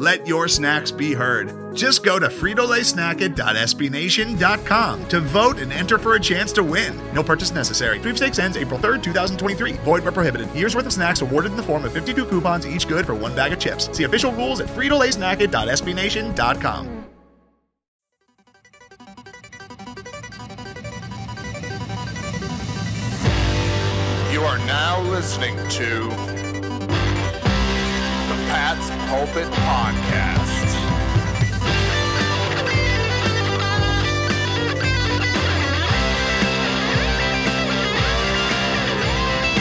Let your snacks be heard. Just go to fritolaysnacket.sbnation.com to vote and enter for a chance to win. No purchase necessary. Sweepstakes ends April 3rd, 2023. Void where prohibited. Year's worth of snacks awarded in the form of 52 coupons, each good for one bag of chips. See official rules at fritolaysnacket.sbnation.com. You are now listening to Pats Pulpit Podcast. All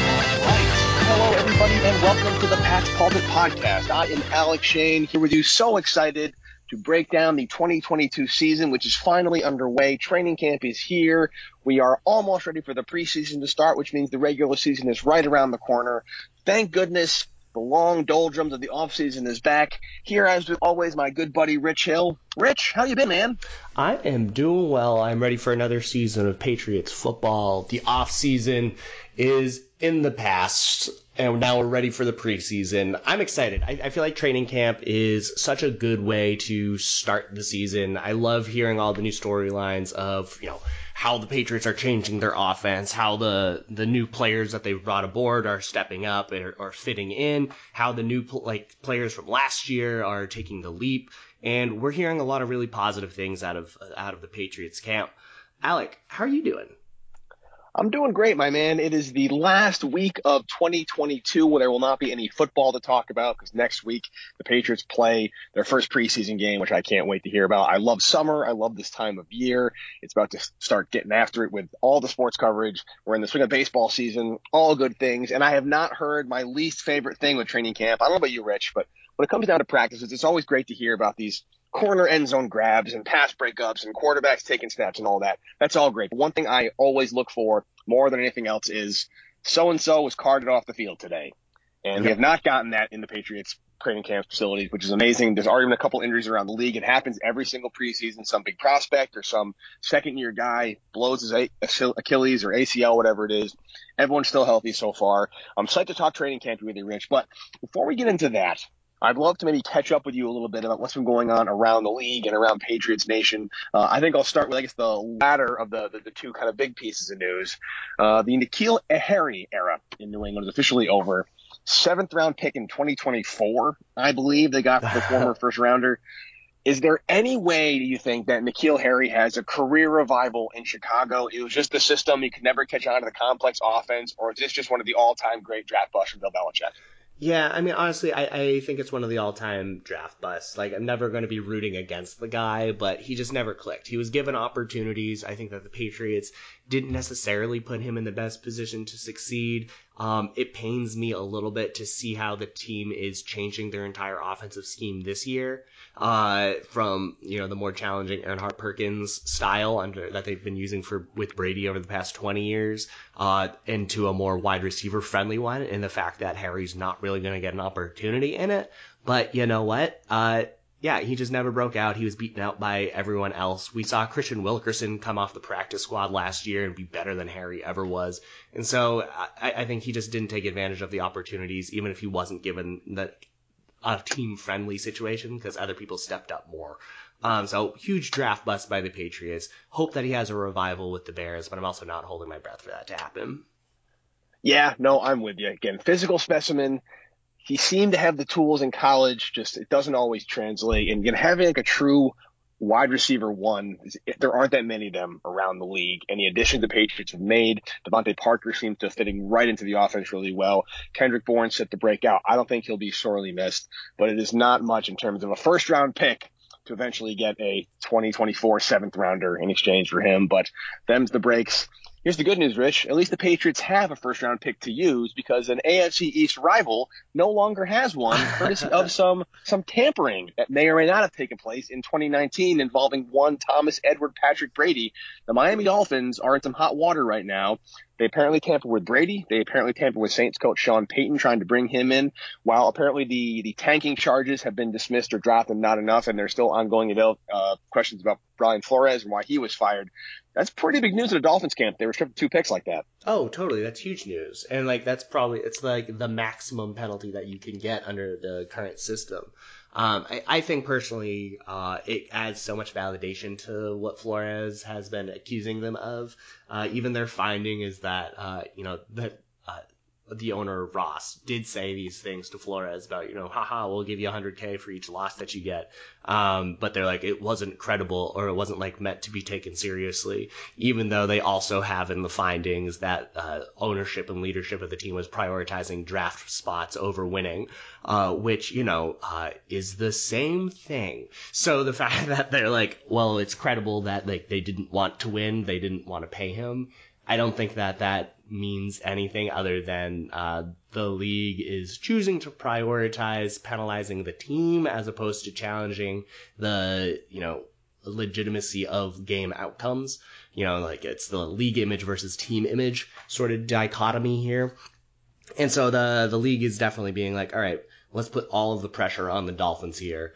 right. Hello, everybody, and welcome to the Pats Pulpit Podcast. I am Alex Shane, here with you, so excited to break down the 2022 season, which is finally underway. Training camp is here. We are almost ready for the preseason to start, which means the regular season is right around the corner. Thank goodness. The long doldrums of the offseason is back. Here, as always, my good buddy Rich Hill. Rich, how you been, man? I am doing well. I'm ready for another season of Patriots football. The offseason is in the past, and now we're ready for the preseason. I'm excited. I feel like training camp is such a good way to start the season. I love hearing all the new storylines of, you know, how the Patriots are changing their offense, how the new players that they've brought aboard are stepping up and are fitting in, how the new players from last year are taking the leap. And we're hearing a lot of really positive things out of the Patriots camp. Alec, how are you doing? I'm doing great, my man. It is the last week of 2022 where there will not be any football to talk about because next week the Patriots play their first preseason game, which I can't wait to hear about. I love summer. I love this time of year. It's about to start getting after it with all the sports coverage. We're in the swing of baseball season, all good things. And I have not heard my least favorite thing with training camp. I don't know about you, Rich, but when it comes down to practices, it's always great to hear about these corner end zone grabs and pass breakups and quarterbacks taking snaps and all that. That's all great. But one thing I always look for more than anything else is so-and-so was carted off the field today. And we have not gotten that in the Patriots training camp facilities, which is amazing. There's already been a couple injuries around the league. It happens every single preseason. Some big prospect or some second-year guy blows his Achilles or ACL, whatever it is. Everyone's still healthy so far. I'm psyched to talk training camp with you, Rich. But before we get into that, I'd love to maybe catch up with you a little bit about what's been going on around the league and around Patriots Nation. I think I'll start with, I guess, the latter of the two kind of big pieces of news. The N'Keal Harry era in New England is officially over. 7th-round pick in 2024, I believe, they got the former first-rounder. Is there any way, do you think, that N'Keal Harry has a career revival in Chicago? It was just the system. He could never catch on to the complex offense, or is this just one of the all-time great draft busts from Bill Belichick? Yeah, I mean, honestly, I think it's one of the all-time draft busts. Like, I'm never going to be rooting against the guy, but he just never clicked. He was given opportunities. I think that the Patriots didn't necessarily put him in the best position to succeed. It pains me a little bit to see how the team is changing their entire offensive scheme this year from, you know, the more challenging Erhardt-Perkins style that they've been using with Brady over the past 20 years into a more wide receiver friendly one, and the fact that Harry's not really going to get an opportunity in it. But you know what? Yeah, he just never broke out. He was beaten out by everyone else. We saw Christian Wilkerson come off the practice squad last year and be better than Harry ever was. And so I think he just didn't take advantage of the opportunities, even if he wasn't given a team-friendly situation, because other people stepped up more. So huge draft bust by the Patriots. Hope that he has a revival with the Bears, but I'm also not holding my breath for that to happen. Yeah, no, I'm with you. Again, physical specimen. He seemed to have the tools in college, just it doesn't always translate. And having like a true wide receiver one, there aren't that many of them around the league. And the additions the Patriots have made, Devontae Parker seems to fitting right into the offense really well. Kendrick Bourne set to break out. I don't think he'll be sorely missed, but it is not much in terms of a first-round pick to eventually get a 2024 7th rounder in exchange for him. But them's the breaks. Here's the good news, Rich. At least the Patriots have a first-round pick to use because an AFC East rival no longer has one, courtesy of some tampering that may or may not have taken place in 2019 involving one Thomas Edward Patrick Brady. The Miami Dolphins are in some hot water right now. They apparently tampered with Brady. They apparently tampered with Saints coach Sean Payton, trying to bring him in, while apparently the tanking charges have been dismissed or dropped and not enough, and there's still ongoing questions about Brian Flores and why he was fired. That's pretty big news in the Dolphins camp. They were stripped 2 picks like that. Oh, totally. That's huge news. And, that's probably – it's, the maximum penalty that you can get under the current system. I think personally it adds so much validation to what Flores has been accusing them of. Even their finding is that, the owner, Ross, did say these things to Flores about, we'll give you $100K for each loss that you get. But they're like, it wasn't credible or it wasn't meant to be taken seriously, even though they also have in the findings that ownership and leadership of the team was prioritizing draft spots over winning, which, is the same thing. So the fact that they're like, well, it's credible that they didn't want to win, they didn't want to pay him. I don't think that means anything other than the league is choosing to prioritize penalizing the team as opposed to challenging the, legitimacy of game outcomes. It's the league image versus team image sort of dichotomy here. And so the league is definitely being like, all right, let's put all of the pressure on the Dolphins here.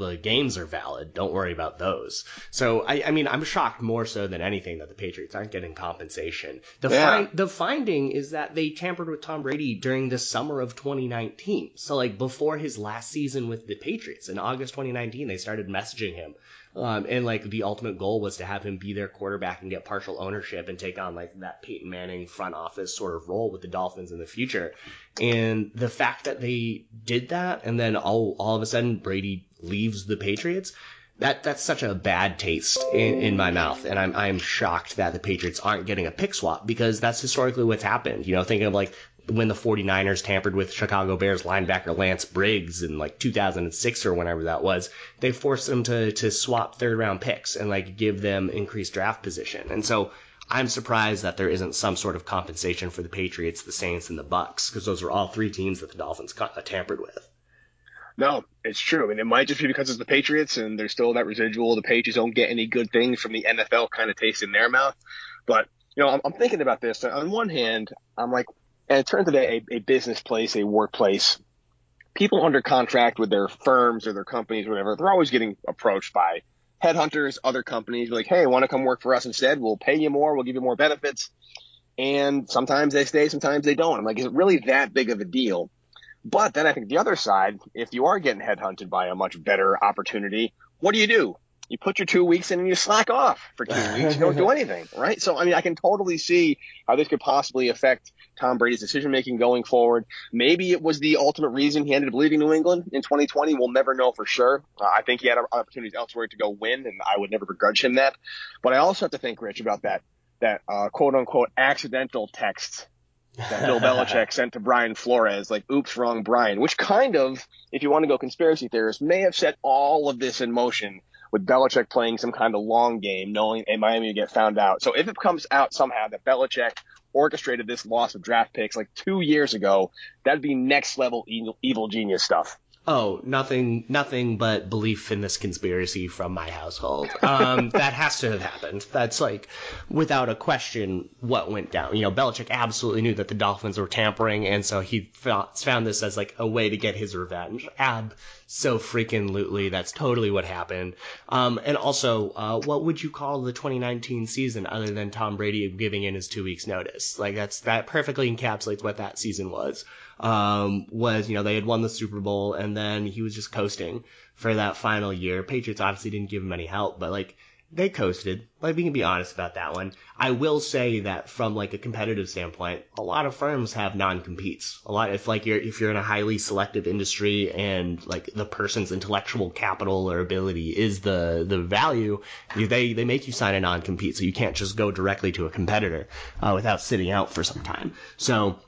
The games are valid. Don't worry about those. So, I'm shocked more so than anything that the Patriots aren't getting compensation. The finding is that they tampered with Tom Brady during the summer of 2019. So, before his last season with the Patriots. In August 2019, they started messaging him. The ultimate goal was to have him be their quarterback and get partial ownership and take on, that Peyton Manning front office sort of role with the Dolphins in the future. And the fact that they did that and then all of a sudden Brady leaves the Patriots, that's such a bad taste in my mouth. And I'm shocked that the Patriots aren't getting a pick swap because that's historically what's happened. Thinking of when the 49ers tampered with Chicago Bears linebacker Lance Briggs in 2006 or whenever that was, they forced them to swap 3rd round picks and give them increased draft position. And so I'm surprised that there isn't some sort of compensation for the Patriots, the Saints, and the Bucks, because those are all 3 teams that the Dolphins tampered with. No, it's true. It might just be because it's the Patriots and there's still that residual. The Patriots don't get any good things from the NFL kind of taste in their mouth. But, I'm thinking about this. On one hand, I'm like, and it turns into a business place, a workplace. People under contract with their firms or their companies or whatever, they're always getting approached by headhunters, other companies, like, hey, want to come work for us instead? We'll pay you more. We'll give you more benefits. And sometimes they stay, sometimes they don't. I'm like, is it really that big of a deal? But then I think the other side, if you are getting headhunted by a much better opportunity, what do? You put your 2 weeks in and you slack off for 2 weeks. You don't do anything, right? So, I can totally see how this could possibly affect Tom Brady's decision-making going forward. Maybe it was the ultimate reason he ended up leaving New England in 2020. We'll never know for sure. I think he had opportunities elsewhere to go win, and I would never begrudge him that. But I also have to think, Rich, about that quote-unquote accidental text that Bill Belichick sent to Brian Flores, oops, wrong Brian, which kind of, if you want to go conspiracy theorist, may have set all of this in motion with Belichick playing some kind of long game, knowing in Miami would get found out. So if it comes out somehow that Belichick orchestrated this loss of draft picks 2 years ago, that'd be next level evil genius stuff. Oh, nothing but belief in this conspiracy from my household. That has to have happened. That's without a question, what went down. Belichick absolutely knew that the Dolphins were tampering, and so he found this as a way to get his revenge. So freaking lootly. That's totally what happened. And also, what would you call the 2019 season other than Tom Brady giving in his 2 weeks notice? That perfectly encapsulates what that season was. They had won the Super Bowl and then he was just coasting for that final year. Patriots obviously didn't give him any help, but they coasted. We can be honest about that one. I will say that from a competitive standpoint, a lot of firms have non-competes. A lot if you're in a highly selective industry and the person's intellectual capital or ability is the value, they make you sign a non-compete, so you can't just go directly to a competitor without sitting out for some time. So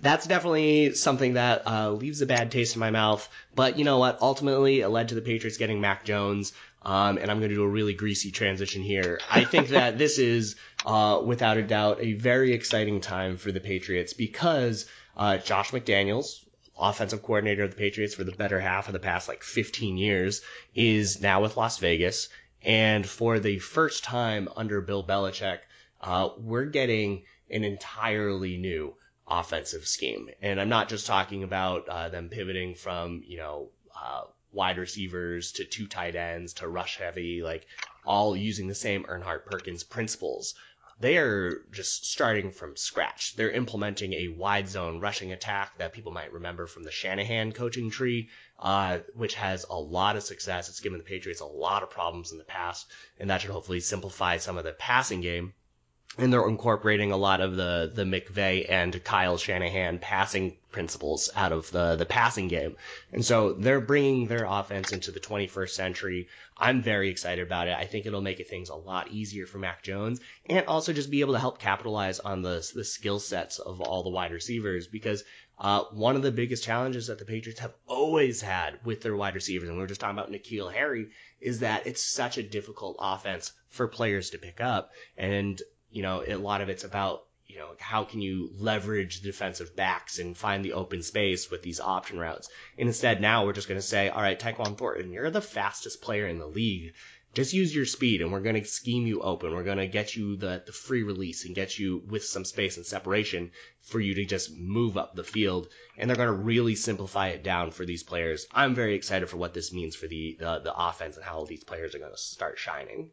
that's definitely something that leaves a bad taste in my mouth. But you know what? Ultimately, it led to the Patriots getting Mac Jones. And I'm going to do a really greasy transition here. I think that this is, without a doubt, a very exciting time for the Patriots because Josh McDaniels, offensive coordinator of the Patriots for the better half of the past, 15 years, is now with Las Vegas. And for the first time under Bill Belichick, we're getting an entirely new offensive scheme. And I'm not just talking about them pivoting from, wide receivers to two tight ends to rush heavy, all using the same Erhardt-Perkins principles. They are just starting from scratch. They're implementing a wide zone rushing attack that people might remember from the Shanahan coaching tree, which has a lot of success. It's given the Patriots a lot of problems in the past, and that should hopefully simplify some of the passing game. And they're incorporating a lot of the McVay and Kyle Shanahan passing principles out of the passing game. And so they're bringing their offense into the 21st century. I'm very excited about it. I think it'll make things a lot easier for Mac Jones and also just be able to help capitalize on the skill sets of all the wide receivers, because one of the biggest challenges that the Patriots have always had with their wide receivers, and we were just talking about N'Keal Harry, is that it's such a difficult offense for players to pick up. And, a lot of it's about, how can you leverage the defensive backs and find the open space with these option routes? And instead now we're just going to say, all right, Tyquan Thornton, you're the fastest player in the league. Just use your speed, and we're going to scheme you open. We're going to get you the free release and get you with some space and separation for you to just move up the field. And they're going to really simplify it down for these players. I'm very excited for what this means for the offense and how these players are going to start shining.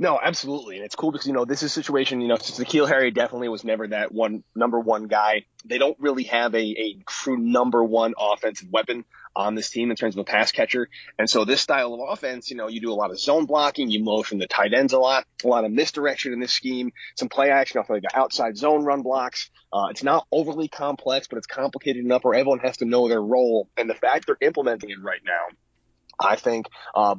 No, absolutely. And it's cool because, this is a situation, since N'Keal Harry definitely was never that number one guy, they don't really have a true number one offensive weapon on this team in terms of a pass catcher. And so this style of offense, you do a lot of zone blocking, you motion the tight ends a lot of misdirection in this scheme, some play action off the outside zone run blocks. It's not overly complex, but it's complicated enough where everyone has to know their role. And the fact they're implementing it right now, I think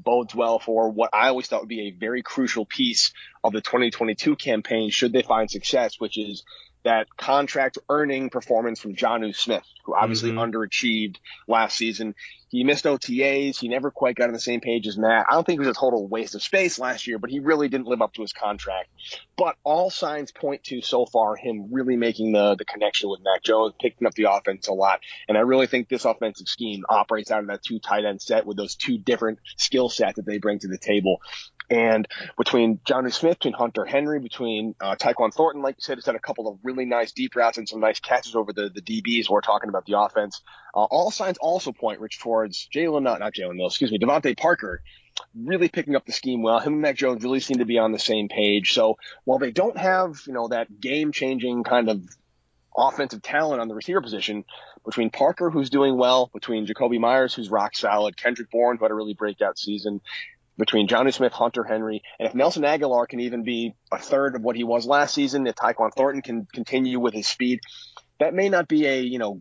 bodes well for what I always thought would be a very crucial piece of the 2022 campaign should they find success, which is that contract earning performance from Jonnu Smith, who obviously underachieved last season. He missed OTAs. He never quite got on the same page as Matt. I don't think it was a total waste of space last year, but he really didn't live up to his contract. But all signs point to so far him really making the connection with Mac Jones, picking up the offense a lot. And I really think this offensive scheme operates out of that two tight end set with those two different skill sets that they bring to the table. And between Jonnu Smith, between Hunter Henry, between Tyquan Thornton, like you said, has had a couple of really nice deep routes and some nice catches over the DBs. We're talking about the offense. All signs also point, Rich, towards Devontae Parker really picking up the scheme well. Him and Mac Jones really seem to be on the same page. So while they don't have, that game-changing kind of offensive talent on the receiver position, between Parker, who's doing well, between Jacoby Myers, who's rock solid, Kendrick Bourne, who had a really breakout season, between Jonnu Smith, Hunter Henry, and if Nelson Agholor can even be a third of what he was last season, if Tyquan Thornton can continue with his speed, that may not be a,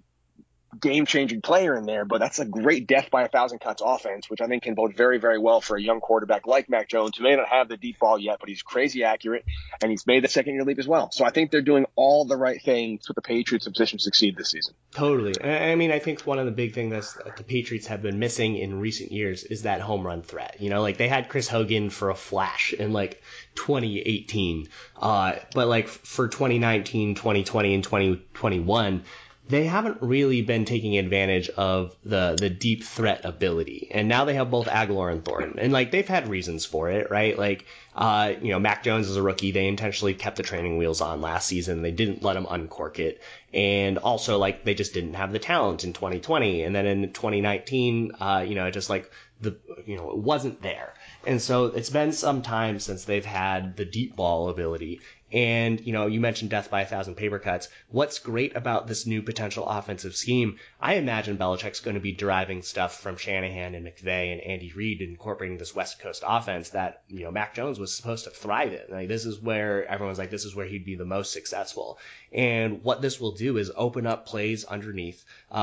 game-changing player in there, but that's a great death by 1,000 cuts offense, which I think can bode very, very well for a young quarterback like Mac Jones, who may not have the deep ball yet, but he's crazy accurate, and he's made the second-year leap as well. So I think they're doing all the right things with the Patriots in position to succeed this season. Totally. I mean, I think one of the big things that the Patriots have been missing in recent years is that home run threat. They had Chris Hogan for a flash in, 2018, but, for 2019, 2020, and 2021, they haven't really been taking advantage of the deep threat ability. And now they have both Agholor and Thornton. And, they've had reasons for it, right? Mac Jones is a rookie. They intentionally kept the training wheels on last season. They didn't let him uncork it. And also, they just didn't have the talent in 2020. And then in 2019, it wasn't there. And so it's been some time since they've had the deep ball ability. And, you mentioned death by 1,000 paper cuts. What's great about this new potential offensive scheme, I imagine Belichick's going to be deriving stuff from Shanahan and McVay and Andy Reid incorporating this West Coast offense that, Mac Jones was supposed to thrive in. This is where everyone's this is where he'd be the most successful. And what this will do is open up plays underneath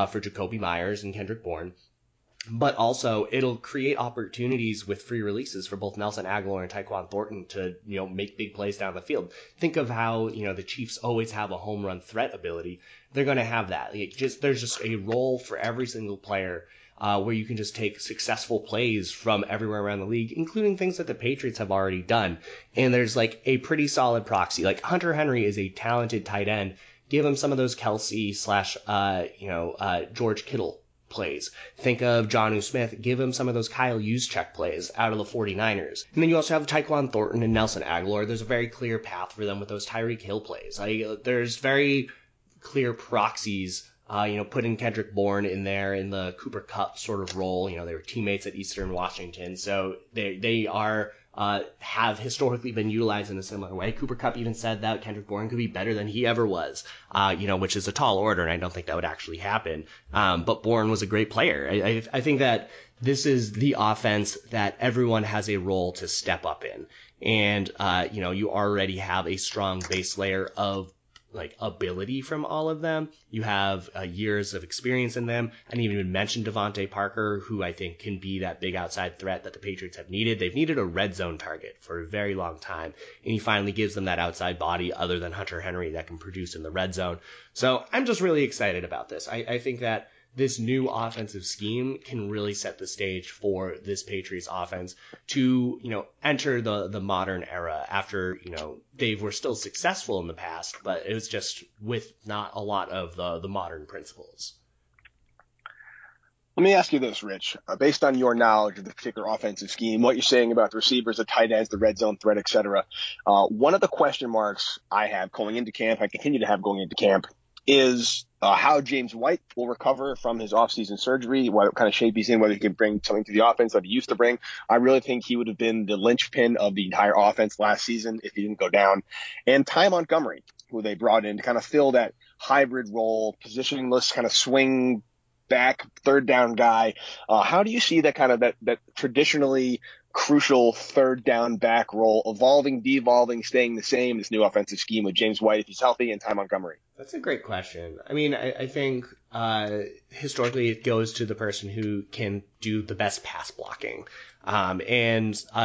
for Jacoby Myers and Kendrick Bourne. But also, it'll create opportunities with free releases for both Nelson Agholor and Tyquan Thornton to, make big plays down the field. Think of how, the Chiefs always have a home run threat ability. they're going to have that. There's just a role for every single player where you can just take successful plays from everywhere around the league, including things that the Patriots have already done. And there's a pretty solid proxy. Hunter Henry is a talented tight end. Give him some of those Kelsey / George Kittle plays. Think of Jonnu Smith. Give him some of those Kyle Juszczyk plays out of the 49ers. And then you also have Tyquan Thornton and Nelson Agholor. There's a very clear path for them with those Tyreek Hill plays. There's very clear proxies. Putting Kendrick Bourne in there in the Cooper Kupp sort of role. They were teammates at Eastern Washington, so they have historically been utilized in a similar way. Cooper Kupp even said that Kendrick Bourne could be better than he ever was, which is a tall order, and I don't think that would actually happen. But Bourne was a great player. I think that this is the offense that everyone has a role to step up in. And, you already have a strong base layer of ability from all of them. You have years of experience in them. I didn't even mention Devontae Parker, who I think can be that big outside threat that the Patriots have needed. They've needed a red zone target for a very long time, and he finally gives them that outside body other than Hunter Henry that can produce in the red zone. So I'm just really excited about this. I think that this new offensive scheme can really set the stage for this Patriots offense to, enter the modern era after, they were still successful in the past, but it was just with not a lot of the modern principles. Let me ask you this, Rich. Based on your knowledge of the particular offensive scheme, what you're saying about the receivers, the tight ends, the red zone threat, et cetera, one of the question marks I have going into camp, I continue to have going into camp, is how James White will recover from his offseason surgery, what kind of shape he's in, whether he can bring something to the offense that he used to bring. I really think he would have been the linchpin of the entire offense last season if he didn't go down. And Ty Montgomery, who they brought in to kind of fill that hybrid role, positionless kind of swing back, third down guy. How do you see that kind of that traditionally crucial third down back role evolving, devolving, staying the same, this new offensive scheme with James White, if he's healthy, and Ty Montgomery? That's a great question. I mean, I think historically it goes to the person who can do the best pass blocking. They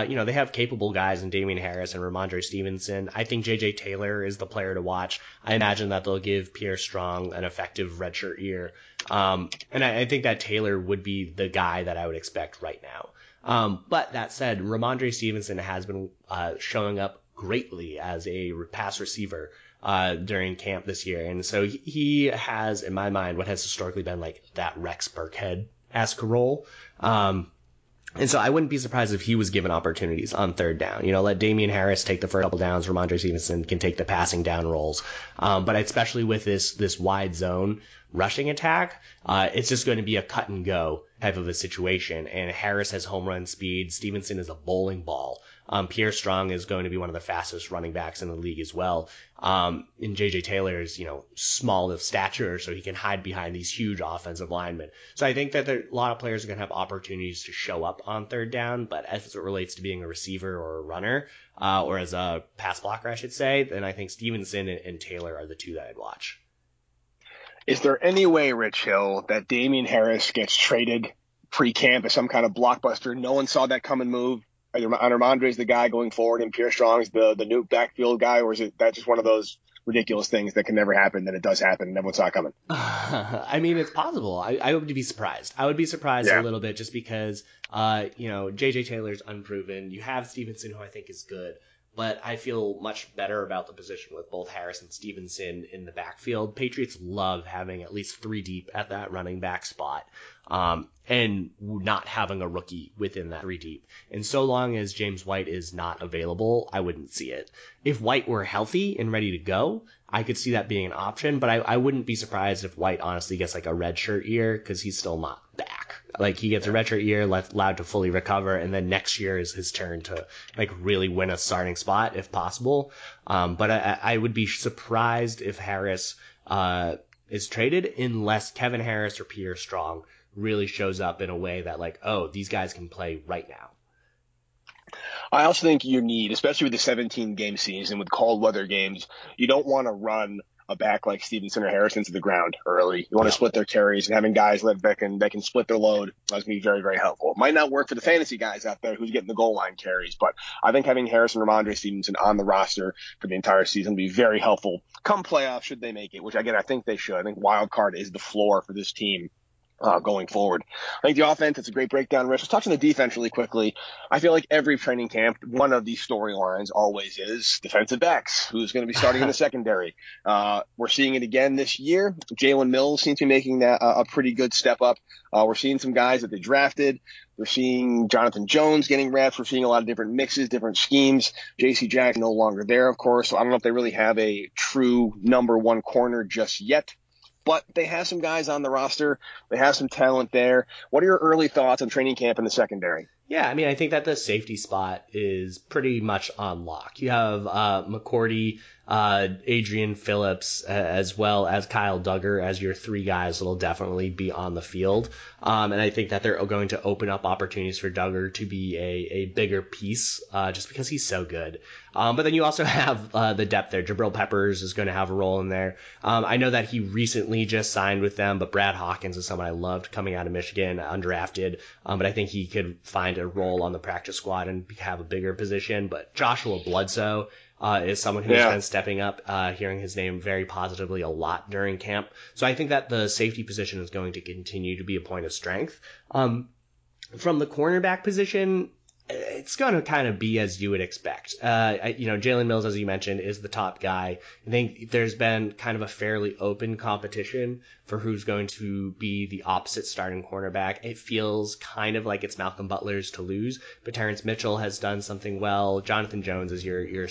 have capable guys in Damian Harris and Ramondre Stevenson. I think J.J. Taylor is the player to watch. I imagine that they'll give Pierre Strong an effective redshirt year. And I think that Taylor would be the guy that I would expect right now. But that said, Ramondre Stevenson has been showing up greatly as a pass receiver during camp this year. And so he has, in my mind, what has historically been that Rex Burkhead-esque role. And so I wouldn't be surprised if he was given opportunities on third down. Let Damian Harris take the first couple downs. Ramondre Stevenson can take the passing down roles. But especially with this wide zone rushing attack, it's just going to be a cut and go type of a situation. And Harris has home run speed. Stevenson is a bowling ball. Pierre Strong is going to be one of the fastest running backs in the league as well. And J.J. Taylor is, small of stature, so he can hide behind these huge offensive linemen. So I think that a lot of players are going to have opportunities to show up on third down, but as it relates to being a receiver or a runner, or as a pass blocker, I should say, then I think Stevenson and Taylor are the two that I'd watch. Is there any way, Rich Hill, that Damian Harris gets traded pre-camp as some kind of blockbuster? No one saw that coming move. Ramondre's the guy going forward, and Pierre Strong's the new backfield guy, or is it that just one of those ridiculous things that can never happen, that it does happen, and everyone saw it coming? I mean, it's possible. I would be surprised. I would be surprised a little bit just because, J.J. Taylor's unproven. You have Stevenson, who I think is good. But I feel much better about the position with both Harris and Stevenson in the backfield. Patriots love having at least three deep at that running back spot, and not having a rookie within that three deep. And so long as James White is not available, I wouldn't see it. If White were healthy and ready to go, I could see that being an option. But I wouldn't be surprised if White honestly gets a red shirt year, because he's still not back. He gets a redshirt year, allowed to fully recover, and then next year is his turn to really win a starting spot if possible. But I would be surprised if Harris is traded, unless Kevin Harris or Pierre Strong really shows up in a way that these guys can play right now. I also think you need, especially with the 17-game season, with cold weather games, you don't want to run a back like Stevenson or Harris into the ground early. You want to split their carries, and having guys that can split their load is going to be very, very helpful. It might not work for the fantasy guys out there who's getting the goal line carries, but I think having Harris and Ramondre Stevenson on the roster for the entire season will be very helpful come playoffs, should they make it, which, again, I think they should. I think wild card is the floor for this team. Going forward, I think the offense, it's a great breakdown. Rich, let's touch on the defense really quickly. I feel like every training camp, one of these storylines always is defensive backs, who's going to be starting in the secondary. We're seeing it again this year. Jalen Mills seems to be making that a pretty good step up. We're seeing some guys that they drafted. We're seeing Jonathan Jones getting reps. We're seeing a lot of different mixes, different schemes. J.C. Jackson no longer there, of course. So I don't know if they really have a true number one corner just yet. But they have some guys on the roster. They have some talent there. What are your early thoughts on training camp in the secondary? Yeah, I mean, I think that the safety spot is pretty much on lock. You have McCourty, Adrian Phillips, as well as Kyle Duggar as your three guys that'll definitely be on the field. And I think that they're going to open up opportunities for Duggar to be a bigger piece just because he's so good. But then you also have the depth there. Jabril Peppers is going to have a role in there. I know that he recently just signed with them, but Brad Hawkins is someone I loved coming out of Michigan, undrafted. But I think he could find a role on the practice squad and have a bigger position. But Joshua Bledsoe is someone who's been stepping up, hearing his name very positively a lot during camp. So I think that the safety position is going to continue to be a point of strength. From the cornerback position, it's going to kind of be as you would expect. Jalen Mills, as you mentioned, is the top guy. I think there's been kind of a fairly open competition for who's going to be the opposite starting cornerback. It feels kind of like it's Malcolm Butler's to lose, but Terrence Mitchell has done something well. Jonathan Jones is your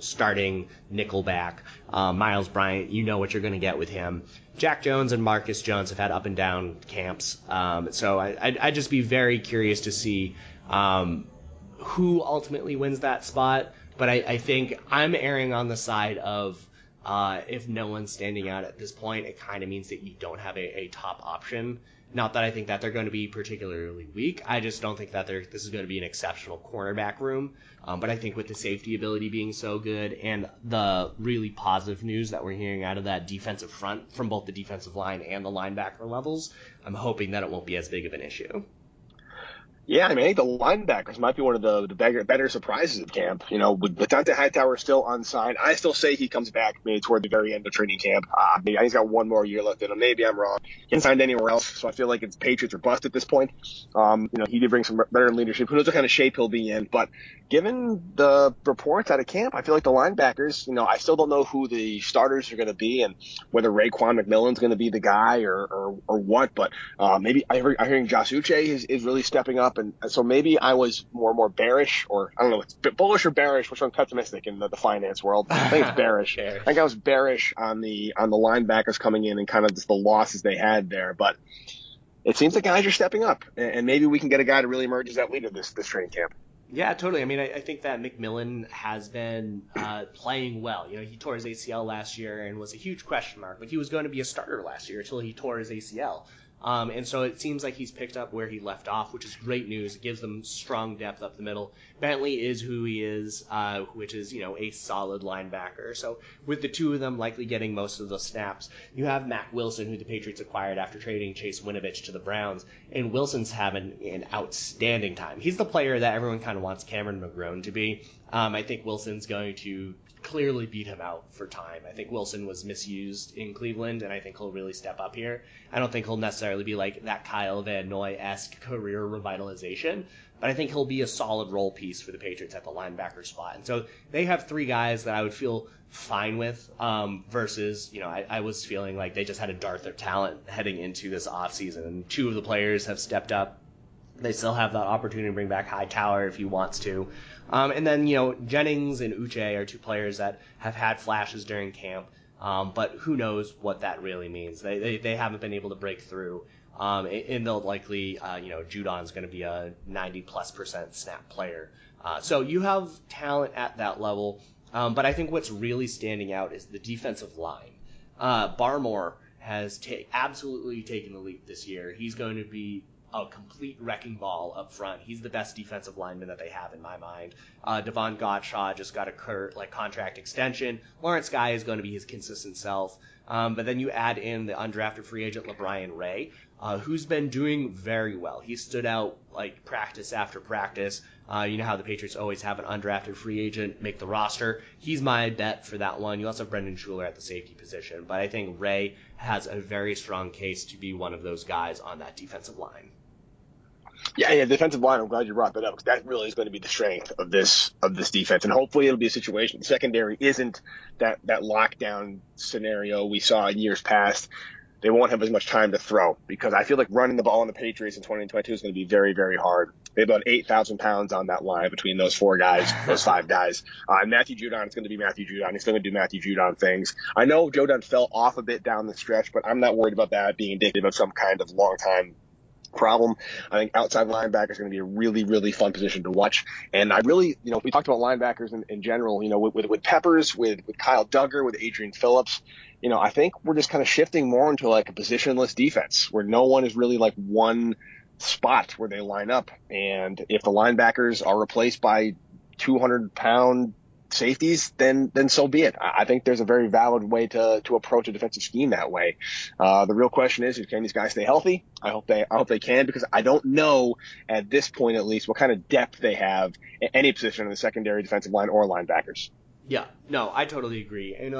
starting nickel back. Miles Bryant, you know what you're going to get with him. Jack Jones and Marcus Jones have had up and down camps. So I'd just be very curious to see who ultimately wins that spot. But I think I'm erring on the side of if no one's standing out at this point, it kind of means that you don't have a top option. Not that I think that they're going to be particularly weak. I just don't think that this is going to be an exceptional cornerback room. But I think with the safety ability being so good and the really positive news that we're hearing out of that defensive front from both the defensive line and the linebacker levels, I'm hoping that it won't be as big of an issue. Yeah, I mean, I think the linebackers might be one of the better surprises of camp. You know, with Dante Hightower still unsigned, I still say he comes back maybe toward the very end of training camp. Maybe he's got one more year left in him. Maybe I'm wrong. He hasn't signed anywhere else, so I feel like it's Patriots or bust at this point. He did bring some better leadership. Who knows what kind of shape he'll be in? But given the reports out of camp, I feel like the linebackers, I still don't know who the starters are going to be and whether Raekwon McMillan's going to be the guy or what. But maybe I'm hearing Josh Uche is really stepping up. And so maybe I was more bearish, or I don't know, it's bullish or bearish, which I'm pessimistic in the finance world. I think it's bearish. I think I was bearish on the linebackers coming in and kind of just the losses they had there. But it seems the guys are stepping up, and maybe we can get a guy to really emerge as that leader this training camp. Yeah, totally. I mean, I think that McMillan has been playing well. He tore his ACL last year and was a huge question mark, but he was going to be a starter last year until he tore his ACL. And so it seems like he's picked up where he left off, which is great news. It gives them strong depth up the middle. Bentley is who he is, which is, a solid linebacker. So with the two of them likely getting most of the snaps, you have Mack Wilson, who the Patriots acquired after trading Chase Winovich to the Browns. And Wilson's having an outstanding time. He's the player that everyone kind of wants Cameron McGrone to be. I think Wilson's going to clearly beat him out for time. I think Wilson was misused in Cleveland, and I think he'll really step up here. I don't think he'll necessarily be like that Kyle Van Noy-esque career revitalization, but I think he'll be a solid role piece for the Patriots at the linebacker spot. And so they have three guys that I would feel fine with versus, I was feeling like they just had a dearth of talent heading into this offseason. And two of the players have stepped up. They still have that opportunity to bring back Hightower if he wants to. And then, Jennings and Uche are two players that have had flashes during camp, but who knows what that really means. They haven't been able to break through, and they'll likely, Judon's going to be a 90+% snap player. So you have talent at that level, but I think what's really standing out is the defensive line. Barmore has absolutely taken the leap this year. He's going to be a complete wrecking ball up front. He's the best defensive lineman that they have in my mind. Devon Gottschall just got a contract extension. Lawrence Guy is going to be his consistent self. But then you add in the undrafted free agent LeBron Ray, who's been doing very well. He stood out like practice after practice. You know how the Patriots always have an undrafted free agent make the roster. He's my bet for that one. You also have Brendan Schuler at the safety position, but I think Ray has a very strong case to be one of those guys on that defensive line. Yeah, defensive line. I'm glad you brought that up because that really is going to be the strength of this defense, and hopefully it'll be a situation. The secondary isn't that lockdown scenario we saw in years past. They won't have as much time to throw because I feel like running the ball on the Patriots in 2022 is going to be very, very hard. They have about 8,000 pounds on that line between those four guys, those five guys. Matthew Judon is going to be Matthew Judon. He's still going to do Matthew Judon things. I know Judon fell off a bit down the stretch, but I'm not worried about that being indicative of some kind of long-time problem. I think outside linebacker is going to be a really, really fun position to watch. And I really, we talked about linebackers in general, with Peppers, with Kyle Duggar, with Adrian Phillips, I think we're just kind of shifting more into like a positionless defense where no one is really like one spot where they line up. And if the linebackers are replaced by 200-pound safeties, then so be it. I think there's a very valid way to approach a defensive scheme that way. The real question is, can these guys stay healthy? I hope they can, because I don't know at this point, at least, what kind of depth they have at any position in the secondary, defensive line, or linebackers. Yeah, no, I totally agree. And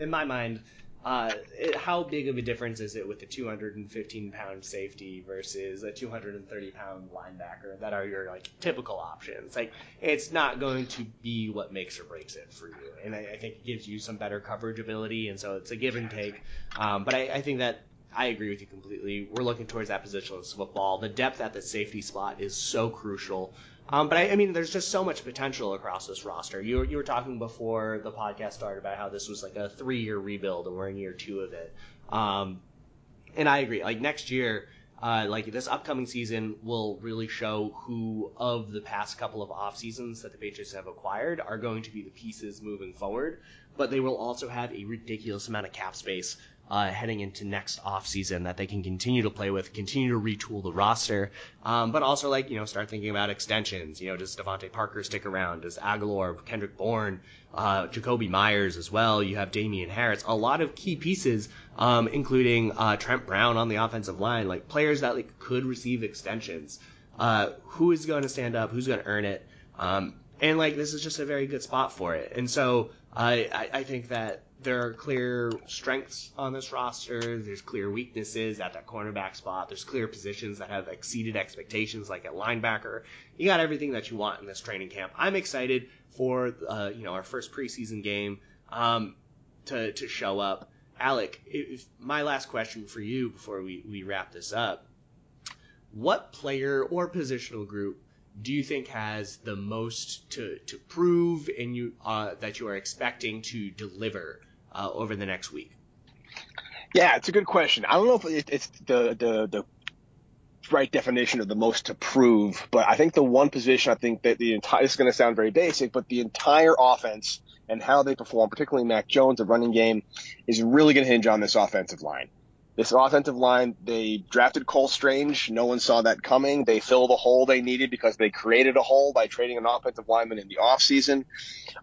in my mind, how big of a difference is it with a 215-pound safety versus a 230-pound linebacker that are your typical options? It's not going to be what makes or breaks it for you, and I think it gives you some better coverage ability, and so it's a give and take. But I think that I agree with you completely. We're looking towards that positionless football. The depth at the safety spot is so crucial. But I mean, there's just so much potential across this roster. You were talking before the podcast started about how this was like a 3-year rebuild and we're in year 2 of it. And I agree. Next year, this upcoming season will really show who of the past couple of off seasons that the Patriots have acquired are going to be the pieces moving forward. But they will also have a ridiculous amount of cap space heading into next offseason that they can continue to play with, continue to retool the roster, but also start thinking about extensions. Does Devontae Parker stick around? Does Agholor, Kendrick Bourne, Jacoby Myers as well? You have Damian Harris. A lot of key pieces, including Trent Brown on the offensive line, players that could receive extensions. Who is going to stand up? Who's going to earn it? And this is just a very good spot for it. And so I think that there are clear strengths on this roster. There's clear weaknesses at that cornerback spot. There's clear positions that have exceeded expectations, like at linebacker. You got everything that you want in this training camp. I'm excited for our first preseason game to show up. Alec, my last question for you before we wrap this up: what player or positional group do you think has the most to prove, and that you are expecting to deliver over the next week? Yeah, it's a good question. I don't know if it's the right definition of the most to prove, but I think the one position, I think that the entire, this is going to sound very basic, but the entire offense and how they perform, particularly Mac Jones, the running game, is really going to hinge on this offensive line. This offensive line, they drafted Cole Strange. No one saw that coming. They filled the hole they needed because they created a hole by trading an offensive lineman in the offseason.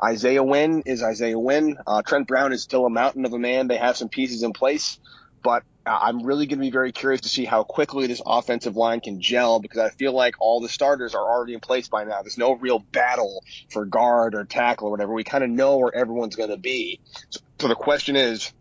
Isaiah Wynn is Isaiah Wynn. Trent Brown is still a mountain of a man. They have some pieces in place, but I'm really going to be very curious to see how quickly this offensive line can gel, because I feel like all the starters are already in place by now. There's no real battle for guard or tackle or whatever. We kind of know where everyone's going to be. So the question is,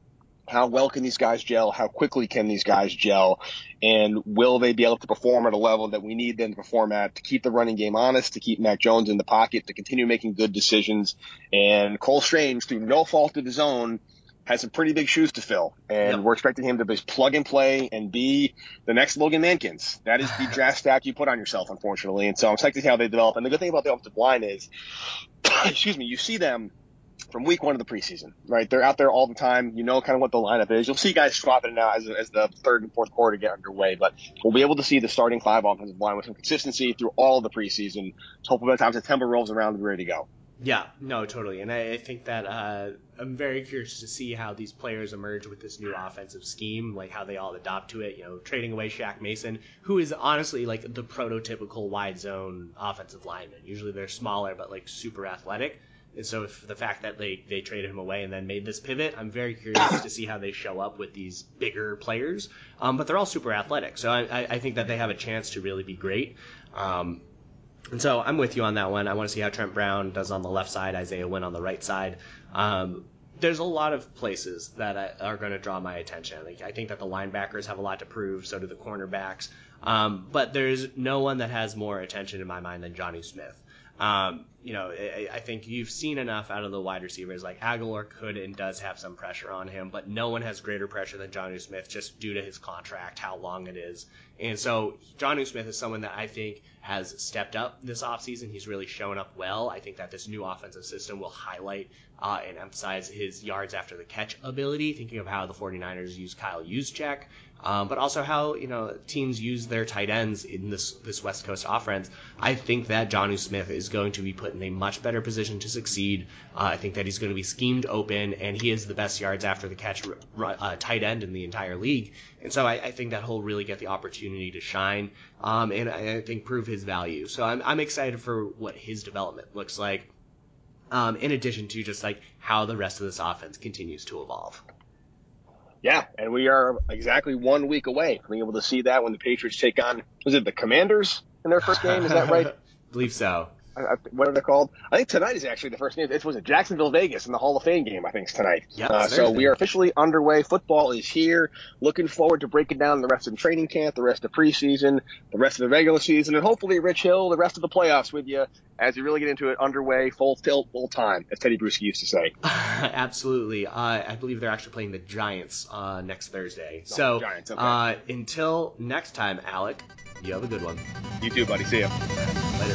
how well can these guys gel? How quickly can these guys gel? And will they be able to perform at a level that we need them to perform at to keep the running game honest, to keep Mac Jones in the pocket, to continue making good decisions? And Cole Strange, through no fault of his own, has some pretty big shoes to fill. And We're expecting him to just plug and play and be the next Logan Mankins. That is the draft stack you put on yourself, unfortunately. And so I'm excited to see how they develop. And the good thing about the offensive line is, you see them from week one of the preseason, right? They're out there all the time. You know kind of what the lineup is. You'll see guys swapping it out as the third and fourth quarter get underway, but we'll be able to see the starting five offensive line with some consistency through all of the preseason. So hopefully by the time September rolls around, we're ready to go. Yeah, no, totally. And I think that I'm very curious to see how these players emerge with this new offensive scheme, like how they all adopt to it, you know, trading away Shaq Mason, who is honestly like the prototypical wide zone offensive lineman. Usually they're smaller, but like super athletic. And so if the fact that they traded him away and then made this pivot, I'm very curious to see how they show up with these bigger players. But they're all super athletic. So I think that they have a chance to really be great. And so I'm with you on that one. I want to see how Trent Brown does on the left side, Isaiah Wynn on the right side. There's a lot of places that are going to draw my attention. Like, I think that the linebackers have a lot to prove, so do the cornerbacks. But there's no one that has more attention in my mind than Jonnu Smith. You know, I think you've seen enough out of the wide receivers. Like, Agholor could and does have some pressure on him, but no one has greater pressure than Jonnu Smith just due to his contract, how long it is. And so Jonnu Smith is someone that I think has stepped up this offseason. He's really shown up well. I think that this new offensive system will highlight and emphasize his yards after the catch ability, thinking of how the 49ers use Kyle Juszczyk, but also how, you know, teams use their tight ends in this West Coast offense. I think that Jonnu Smith is going to be put in a much better position to succeed. I think that he's going to be schemed open, and he is the best yards after the catch tight end in the entire league. And so I think that he'll really get the opportunity to shine and I think prove his value. So I'm excited for what his development looks like, in addition to just like how the rest of this offense continues to evolve. Yeah, and we are exactly 1 week away from being able to see that when the Patriots take on, was it the Commanders in their first game? Is that right? I believe so. What are they called? I think tonight is actually the first game. It was a Jacksonville Vegas in the Hall of Fame game, I think, is tonight. Yep, so we are officially underway. Football is here. Looking forward to breaking down the rest of training camp, the rest of preseason, the rest of the regular season, and hopefully, Rich Hill, the rest of the playoffs with you as we really get into it underway, full tilt, full time, as Teddy Bruschi used to say. Absolutely. I believe they're actually playing the Giants next Thursday. So Giants, okay. Until next time, Alec, you have a good one. You too, buddy. See you. Later.